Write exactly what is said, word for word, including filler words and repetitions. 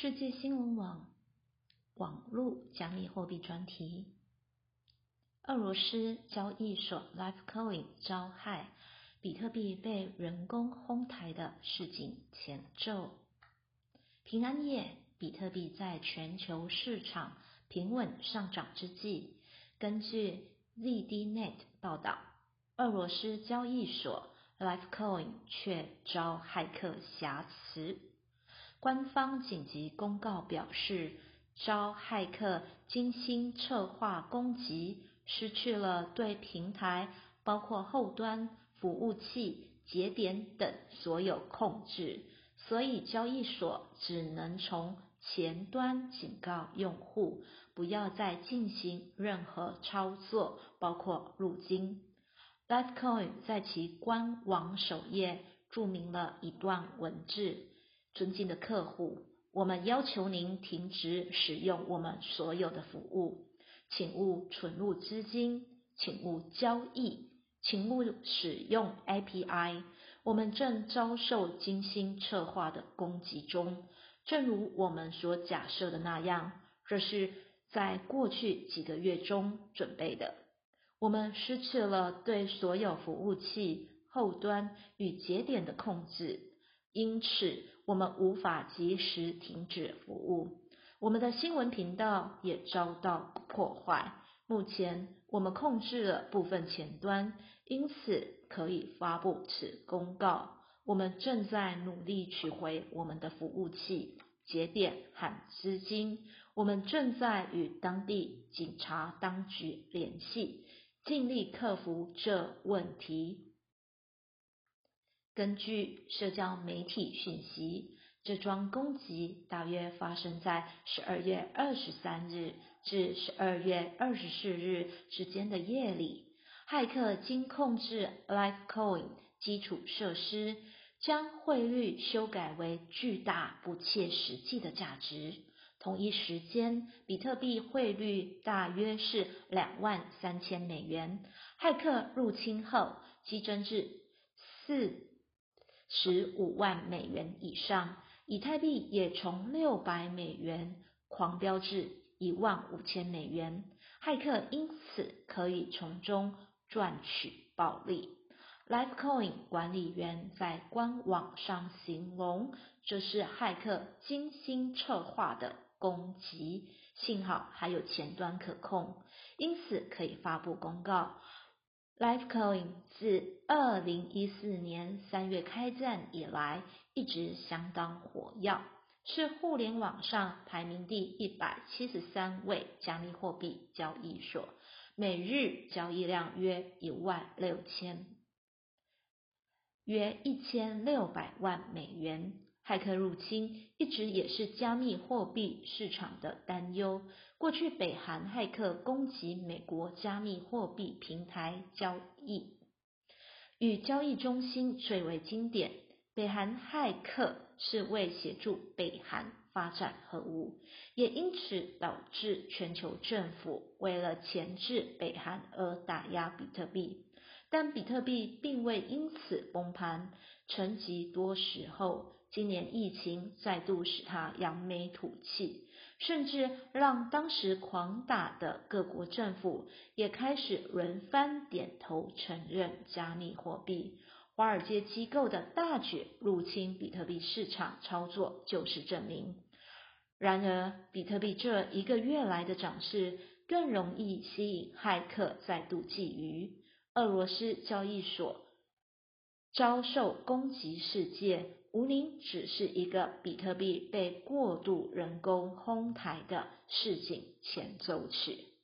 世界新闻网网络加密货币专题：俄罗斯交易所 Livecoin 遭害，比特币被人工哄抬的市井前奏。平安夜，比特币在全球市场平稳上涨之际，根据 Z D Net 报道，俄罗斯交易所 Livecoin 却遭骇客挟持。官方紧急公告表示，遭骇客精心策划攻击，失去了对平台包括后端、服务器、节点等所有控制，所以交易所只能从前端警告用户不要再进行任何操作，包括入金。Livecoin 在其官网首页注明了一段文字：尊敬的客户，我们要求您停止使用我们所有的服务，请勿存入资金，请勿交易，请勿使用 A P I。 我们正遭受精心策划的攻击中，正如我们所假设的那样，这是在过去几个月中准备的。我们失去了对所有服务器、后端与节点的控制，因此我们无法及时停止服务，我们的新闻频道也遭到破坏。目前我们控制了部分前端，因此可以发布此公告。我们正在努力取回我们的服务器、节点和资金。我们正在与当地警察当局联系，尽力克服这问题。根据社交媒体讯息，这桩攻击大约发生在十二月二十三日至十二月二十四日之间的夜里。骇客经控制 Livecoin 基础设施，将汇率修改为巨大不切实际的价值。同一时间，比特币汇率大约是两万三千美元。骇客入侵后激增至四十五万美元以上，以太币也从六百美元狂飙至一万五千美元，骇客因此可以从中赚取暴利。 Livecoin 管理员在官网上形容，这是骇客精心策划的攻击，幸好还有前端可控，因此可以发布公告。Livecoin 自二零一四年三月开战以来一直相当活跃，是互联网上排名第一百七十三位加密货币交易所，每日交易量约一万六千，约一千六百万美元。骇客入侵一直也是加密货币市场的担忧。过去北韩骇客攻击美国加密货币平台交易与交易中心最为经典。北韩骇客是为协助北韩发展核武，也因此导致全球政府为了钳制北韩而打压比特币，但比特币并未因此崩盘，沉寂多时后，今年疫情再度使它扬眉吐气，甚至让当时狂打的各国政府也开始轮番点头承认加密货币。华尔街机构的大举入侵比特币市场操作就是证明。然而，比特币这一个月来的涨势更容易吸引骇客再度觊觎。俄罗斯交易所遭受攻击事件，无宁只是一个比特币被过度人工哄抬的市井前奏曲。